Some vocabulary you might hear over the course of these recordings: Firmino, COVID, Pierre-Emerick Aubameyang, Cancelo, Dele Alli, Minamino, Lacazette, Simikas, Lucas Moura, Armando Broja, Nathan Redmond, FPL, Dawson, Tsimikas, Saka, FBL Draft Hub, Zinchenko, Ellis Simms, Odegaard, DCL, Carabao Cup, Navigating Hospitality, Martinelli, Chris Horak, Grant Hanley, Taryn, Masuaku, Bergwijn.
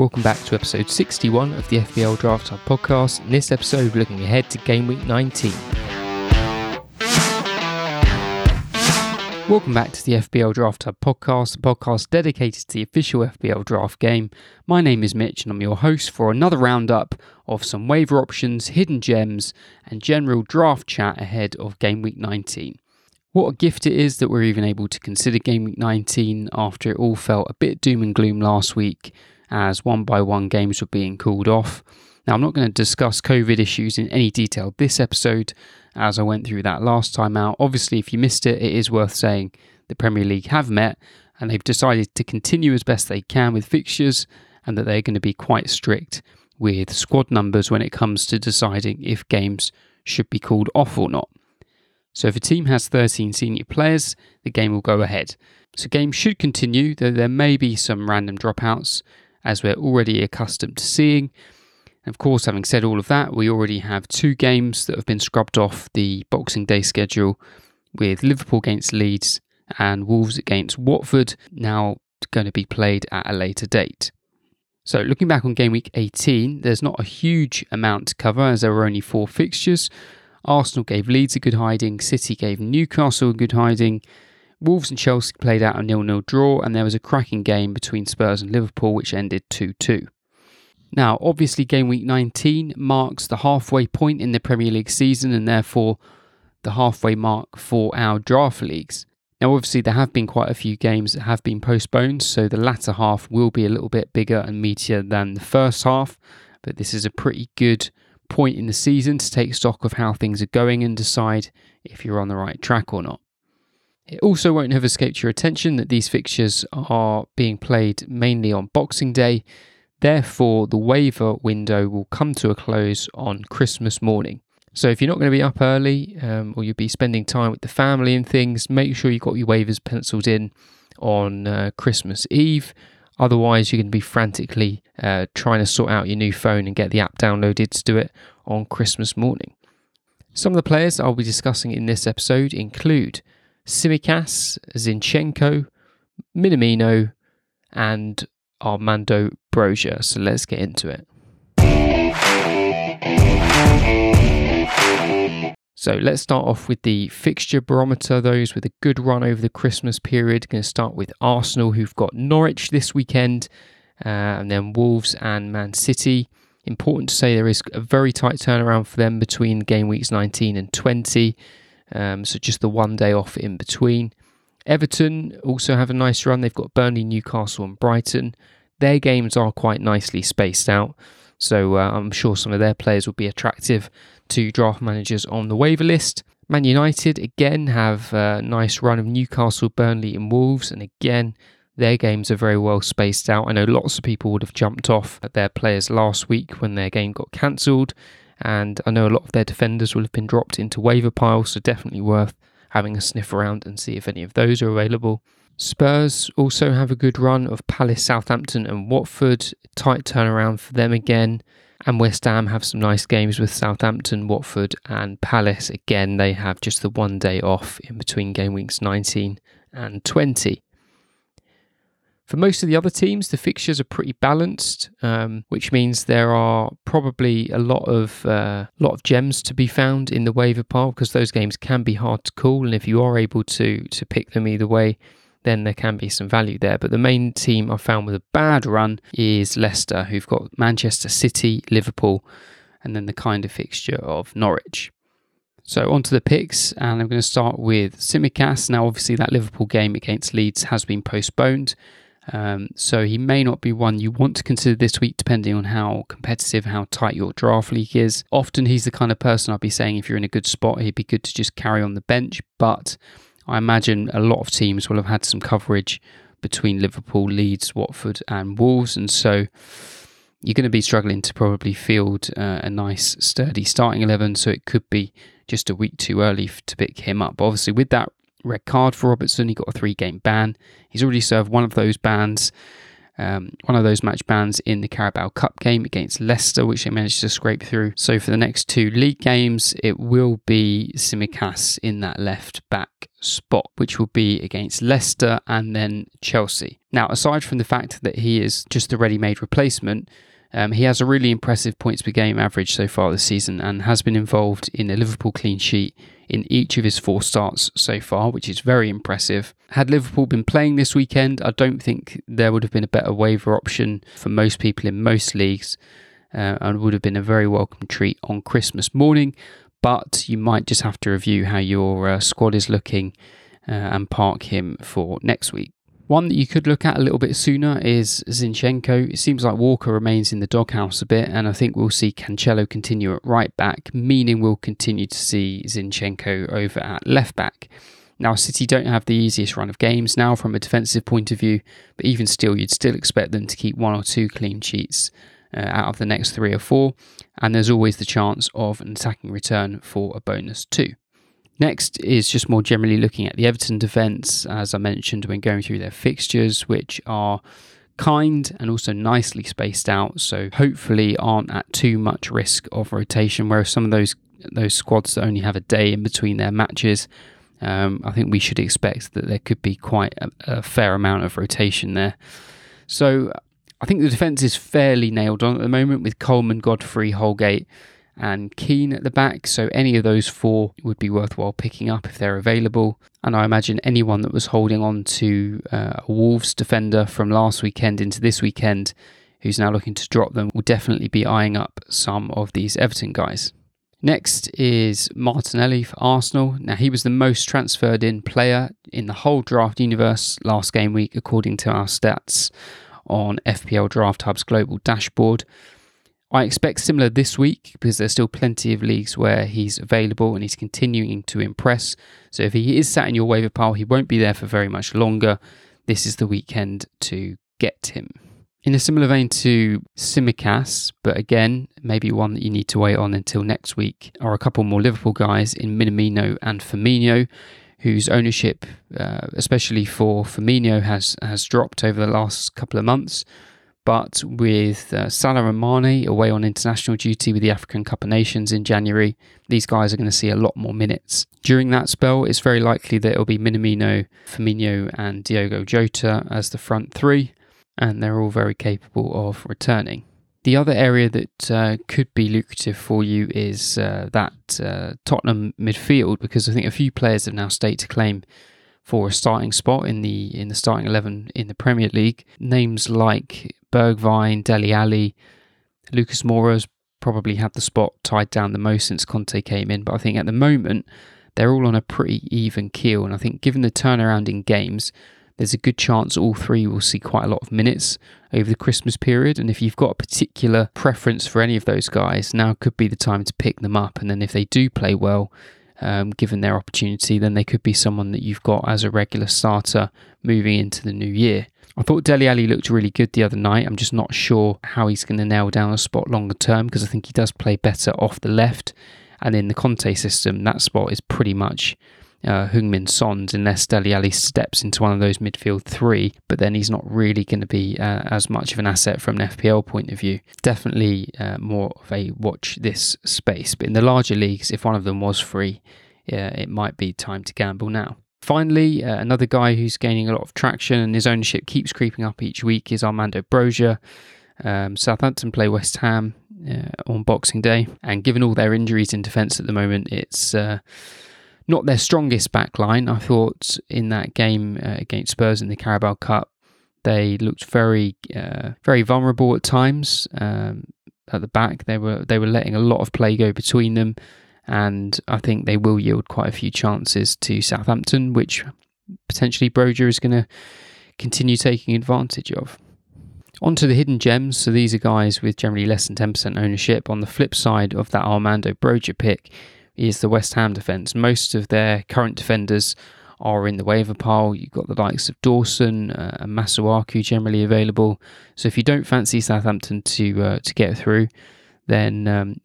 Welcome back to episode 61 of the FBL Draft Hub podcast. In this episode, we're looking ahead to game week 19. Welcome back to the FBL Draft Hub podcast, a podcast dedicated to the official FBL draft game. My name is Mitch and I'm your host for another roundup of some waiver options, hidden gems and general draft chat ahead of game week 19. What a gift it is that we're even able to consider game week 19 after it all felt a bit doom and gloom last week as one by one games were being called off. Now, I'm not going to discuss COVID issues in any detail this episode, as I went through that last time out. Obviously, if you missed it, it is worth saying the Premier League have met and they've decided to continue as best they can with fixtures and that they're going to be quite strict with squad numbers when it comes to deciding if games should be called off or not. So if a team has 13 senior players, the game will go ahead. So games should continue, though there may be some random dropouts, as we're already accustomed to seeing. Of course, having said all of that, we already have two games that have been scrubbed off the Boxing Day schedule, with Liverpool against Leeds and Wolves against Watford, now going to be played at a later date. So looking back on game week 18, there's not a huge amount to cover as there were only four fixtures. Arsenal gave Leeds a good hiding, City gave Newcastle a good hiding, Wolves and Chelsea played out a 0-0 draw, and there was a cracking game between Spurs and Liverpool which ended 2-2. Now, obviously, game week 19 marks the halfway point in the Premier League season and therefore the halfway mark for our draft leagues. Now, obviously, there have been quite a few games that have been postponed, so the latter half will be a little bit bigger and meatier than the first half, but this is a pretty good point in the season to take stock of how things are going and decide if you're on the right track or not. It also won't have escaped your attention that these fixtures are being played mainly on Boxing Day. Therefore, the waiver window will come to a close on Christmas morning. So if you're not going to be up early or you'll be spending time with the family and things, make sure you've got your waivers penciled in on Christmas Eve. Otherwise, you're going to be frantically trying to sort out your new phone and get the app downloaded to do it on Christmas morning. Some of the players I'll be discussing in this episode include Simikas, Zinchenko, Minamino and Armando Broja. So let's get into it. So let's start off with the fixture barometer, those with a good run over the Christmas period. Going to start with Arsenal, who've got Norwich this weekend, and then Wolves and Man City. Important to say there is a very tight turnaround for them between game weeks 19 and 20, so just the one day off in between. Everton also have a nice run. They've got Burnley, Newcastle and Brighton. Their games are quite nicely spaced out, so I'm sure some of their players will be attractive to draft managers on the waiver list. Man United again have a nice run of Newcastle, Burnley and Wolves, and again their games are very well spaced out. I know lots of people would have jumped off at their players last week when their game got cancelled, and I know a lot of their defenders will have been dropped into waiver piles, so definitely worth having a sniff around and see if any of those are available. Spurs also have a good run of Palace, Southampton and Watford. Tight turnaround for them again. And West Ham have some nice games with Southampton, Watford and Palace. Again, they have just the one day off in between game weeks 19 and 20. For most of the other teams, the fixtures are pretty balanced, which means there are probably a lot of gems to be found in the waiver pile, because those games can be hard to call, and if you are able to pick them either way, then there can be some value there. But the main team I've found with a bad run is Leicester, who've got Manchester City, Liverpool, and then the kind of fixture of Norwich. So onto the picks, and I'm going to start with Tsimikas. Now, obviously, that Liverpool game against Leeds has been postponed. So he may not be one you want to consider this week, depending on how competitive, how tight your draft league is. Often he's the kind of person I'd be saying if you're in a good spot, he'd be good to just carry on the bench. But I imagine a lot of teams will have had some coverage between Liverpool, Leeds, Watford and Wolves. And so you're going to be struggling to probably field a nice sturdy starting 11. So it could be just a week too early to pick him up. But obviously with that red card for Robertson, he got a 3-game ban. He's already served one of those bans, one of those match bans in the Carabao Cup game against Leicester, which they managed to scrape through. So for the next two league games, it will be Simikas in that left back spot, which will be against Leicester and then Chelsea. Now, aside from the fact that he is just a ready-made replacement, he has a really impressive points per game average so far this season and has been involved in a Liverpool clean sheet in each of his 4 starts so far, which is very impressive. Had Liverpool been playing this weekend, I don't think there would have been a better waiver option for most people in most leagues, and would have been a very welcome treat on Christmas morning. But you might just have to review how your squad is looking and park him for next week. One that you could look at a little bit sooner is Zinchenko. It seems like Walker remains in the doghouse a bit, and I think we'll see Cancelo continue at right back, meaning we'll continue to see Zinchenko over at left back. Now, City don't have the easiest run of games now from a defensive point of view, but even still, you'd still expect them to keep 1 or 2 clean sheets out of the next 3 or 4, and there's always the chance of an attacking return for a bonus too. Next is just more generally looking at the Everton defence, as I mentioned when going through their fixtures, which are kind and also nicely spaced out, so hopefully aren't at too much risk of rotation, whereas some of those squads that only have a day in between their matches, I think we should expect that there could be quite a fair amount of rotation there. So I think the defence is fairly nailed on at the moment with Coleman, Godfrey, Holgate and Keane at the back, so any of those 4 would be worthwhile picking up if they're available. And I imagine anyone that was holding on to a Wolves defender from last weekend into this weekend who's now looking to drop them will definitely be eyeing up some of these Everton guys. Next is Martinelli for Arsenal. Now, he was the most transferred in player in the whole draft universe last game week according to our stats on FPL Draft Hub's global dashboard. I expect similar this week because there's still plenty of leagues where he's available and he's continuing to impress. So if he is sat in your waiver pile, he won't be there for very much longer. This is the weekend to get him. In a similar vein to Simikas, but again, maybe one that you need to wait on until next week, are a couple more Liverpool guys in Minamino and Firmino, whose ownership, especially for Firmino, has dropped over the last couple of months. But with Salah and Mane away on international duty with the African Cup of Nations in January, these guys are going to see a lot more minutes. During that spell, it's very likely that it'll be Minamino, Firmino and Diogo Jota as the front 3, and they're all very capable of returning. The other area that could be lucrative for you is that Tottenham midfield, because I think a few players have now staked a claim for a starting spot in the starting 11 in the Premier League. Names like Bergwijn, Dele Alli, Lucas Moura's probably had the spot tied down the most since Conte came in, but I think at the moment they're all on a pretty even keel, and I think given the turnaround in games, there's a good chance all 3 will see quite a lot of minutes over the Christmas period. And if you've got a particular preference for any of those guys, now could be the time to pick them up, and then if they do play well, given their opportunity, then they could be someone that you've got as a regular starter moving into the new year. I thought Dele Alli looked really good the other night. I'm just not sure how he's going to nail down a spot longer term, because I think he does play better off the left, and in the Conte system that spot is pretty much Heung Min Son's, unless Dele Alli steps into one of those midfield 3, but then he's not really going to be as much of an asset from an FPL point of view. Definitely more of a watch this space, but in the larger leagues, if one of them was free, it might be time to gamble now. Finally, another guy who's gaining a lot of traction and his ownership keeps creeping up each week is Armando Broja. Southampton play West Ham on Boxing Day, and given all their injuries in defence at the moment, it's not their strongest back line. I thought in that game against Spurs in the Carabao Cup, they looked very vulnerable at times. At the back, they were letting a lot of play go between them, and I think they will yield quite a few chances to Southampton, which potentially Broja is going to continue taking advantage of. On to the hidden gems. So these are guys with generally less than 10% ownership. On the flip side of that Armando Broja pick is the West Ham defence. Most of their current defenders are in the waiver pile. You've got the likes of Dawson and Masuaku generally available. So if you don't fancy Southampton to get through, then and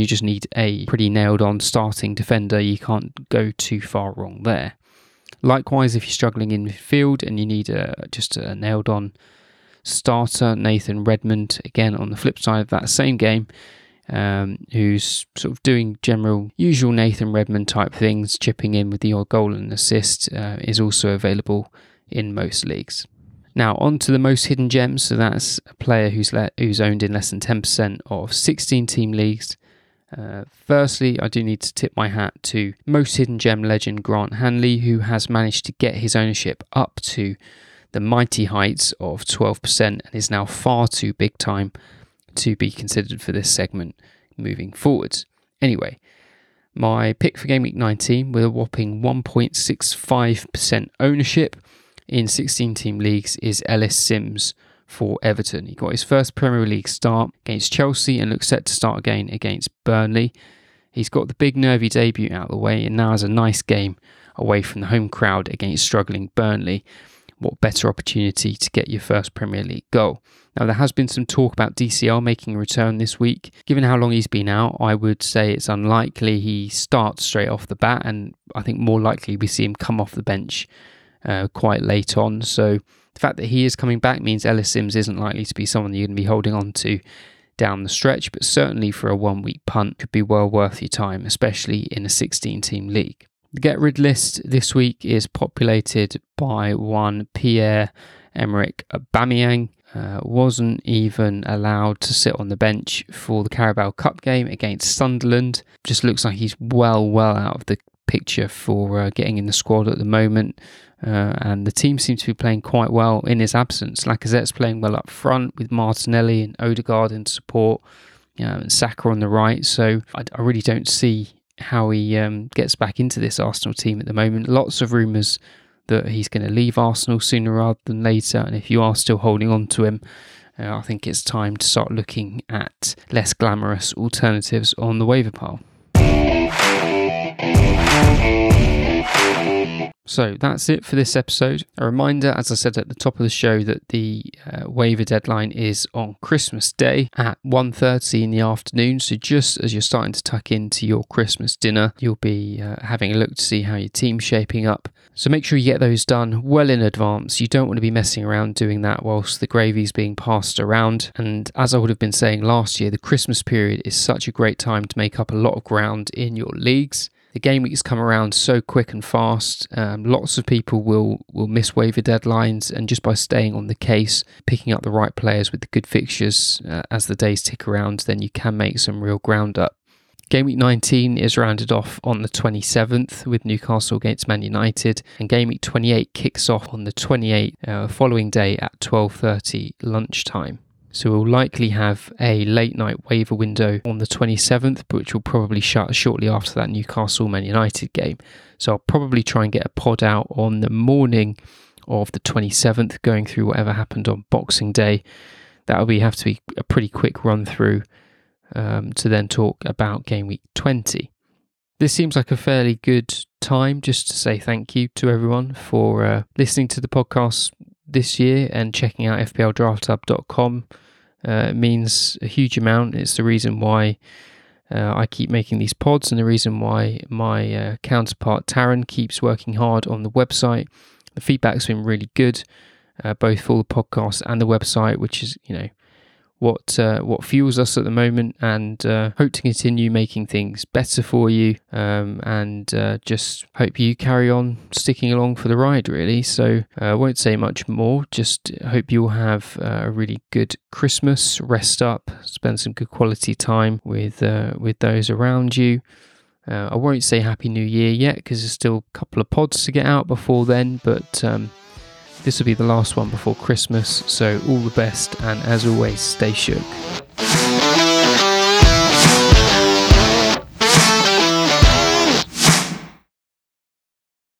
you just need a pretty nailed-on starting defender, you can't go too far wrong there. Likewise, if you're struggling in midfield and you need a nailed-on starter, Nathan Redmond, again on the flip side of that same game, who's sort of doing general, usual Nathan Redmond type things, chipping in with the odd goal and assist, is also available in most leagues. Now on to the most hidden gems. So that's a player who's owned in less than 10% of 16-team leagues. Firstly, I do need to tip my hat to most hidden gem legend Grant Hanley, who has managed to get his ownership up to the mighty heights of 12% and is now far too big time to be considered for this segment moving forwards. Anyway, my pick for game week 19 with a whopping 1.65% ownership in 16-team leagues is Ellis Simms for Everton. He got his first Premier League start against Chelsea and looks set to start again against Burnley. He's got the big nervy debut out of the way and now has a nice game away from the home crowd against struggling Burnley. What better opportunity to get your first Premier League goal? Now, there has been some talk about DCL making a return this week. Given how long he's been out, I would say it's unlikely he starts straight off the bat, and I think more likely we see him come off the bench quite late on. So the fact that he is coming back means Ellis Simms isn't likely to be someone that you're going to be holding on to down the stretch, but certainly for a one-week punt could be well worth your time, especially in a 16-team league. The get rid list this week is populated by one Pierre-Emerick Aubameyang. Wasn't even allowed to sit on the bench for the Carabao Cup game against Sunderland. Just looks like he's well out of the picture for getting in the squad at the moment, and the team seems to be playing quite well in his absence. Lacazette's playing well up front with Martinelli and Odegaard in support, and Saka on the right, so I really don't see how he gets back into this Arsenal team at the moment. Lots of rumours that he's going to leave Arsenal sooner rather than later, and if you are still holding on to him, I think it's time to start looking at less glamorous alternatives on the waiver pile. So that's it for this episode. A reminder, as I said at the top of the show, that the waiver deadline is on Christmas Day at 1:30 in the afternoon. So just as you're starting to tuck into your Christmas dinner, you'll be having a look to see how your team's shaping up. So make sure you get those done well in advance. You don't want to be messing around doing that whilst the gravy's being passed around. And as I would have been saying last year, the Christmas period is such a great time to make up a lot of ground in your leagues. The game weeks come around so quick and fast. Lots of people will miss waiver deadlines, and just by staying on the case, picking up the right players with the good fixtures as the days tick around, then you can make some real ground up. Game week 19 is rounded off on the 27th with Newcastle against Man United, and game week 28 kicks off on the 28th following day at 12:30 lunchtime. So we'll likely have a late night waiver window on the 27th, which will probably shut shortly after that Newcastle-Man United game. So I'll probably try and get a pod out on the morning of the 27th, going through whatever happened on Boxing Day. That'll have to be a pretty quick run through to then talk about game week 20. This seems like a fairly good time just to say thank you to everyone for listening to the podcast this year and checking out fbldrafthub.com. It means a huge amount. It's the reason why I keep making these pods, and the reason why my counterpart Taryn keeps working hard on the website. The feedback's been really good, both for the podcast and the website, which is, what fuels us at the moment, and hope to continue making things better for you, and just hope you carry on sticking along for the ride, really. So I won't say much more, just hope you'll have a really good Christmas, rest up, spend some good quality time with those around you. I won't say Happy New Year yet, because there's still a couple of pods to get out before then, but this will be the last one before Christmas, so all the best, and as always, stay shook.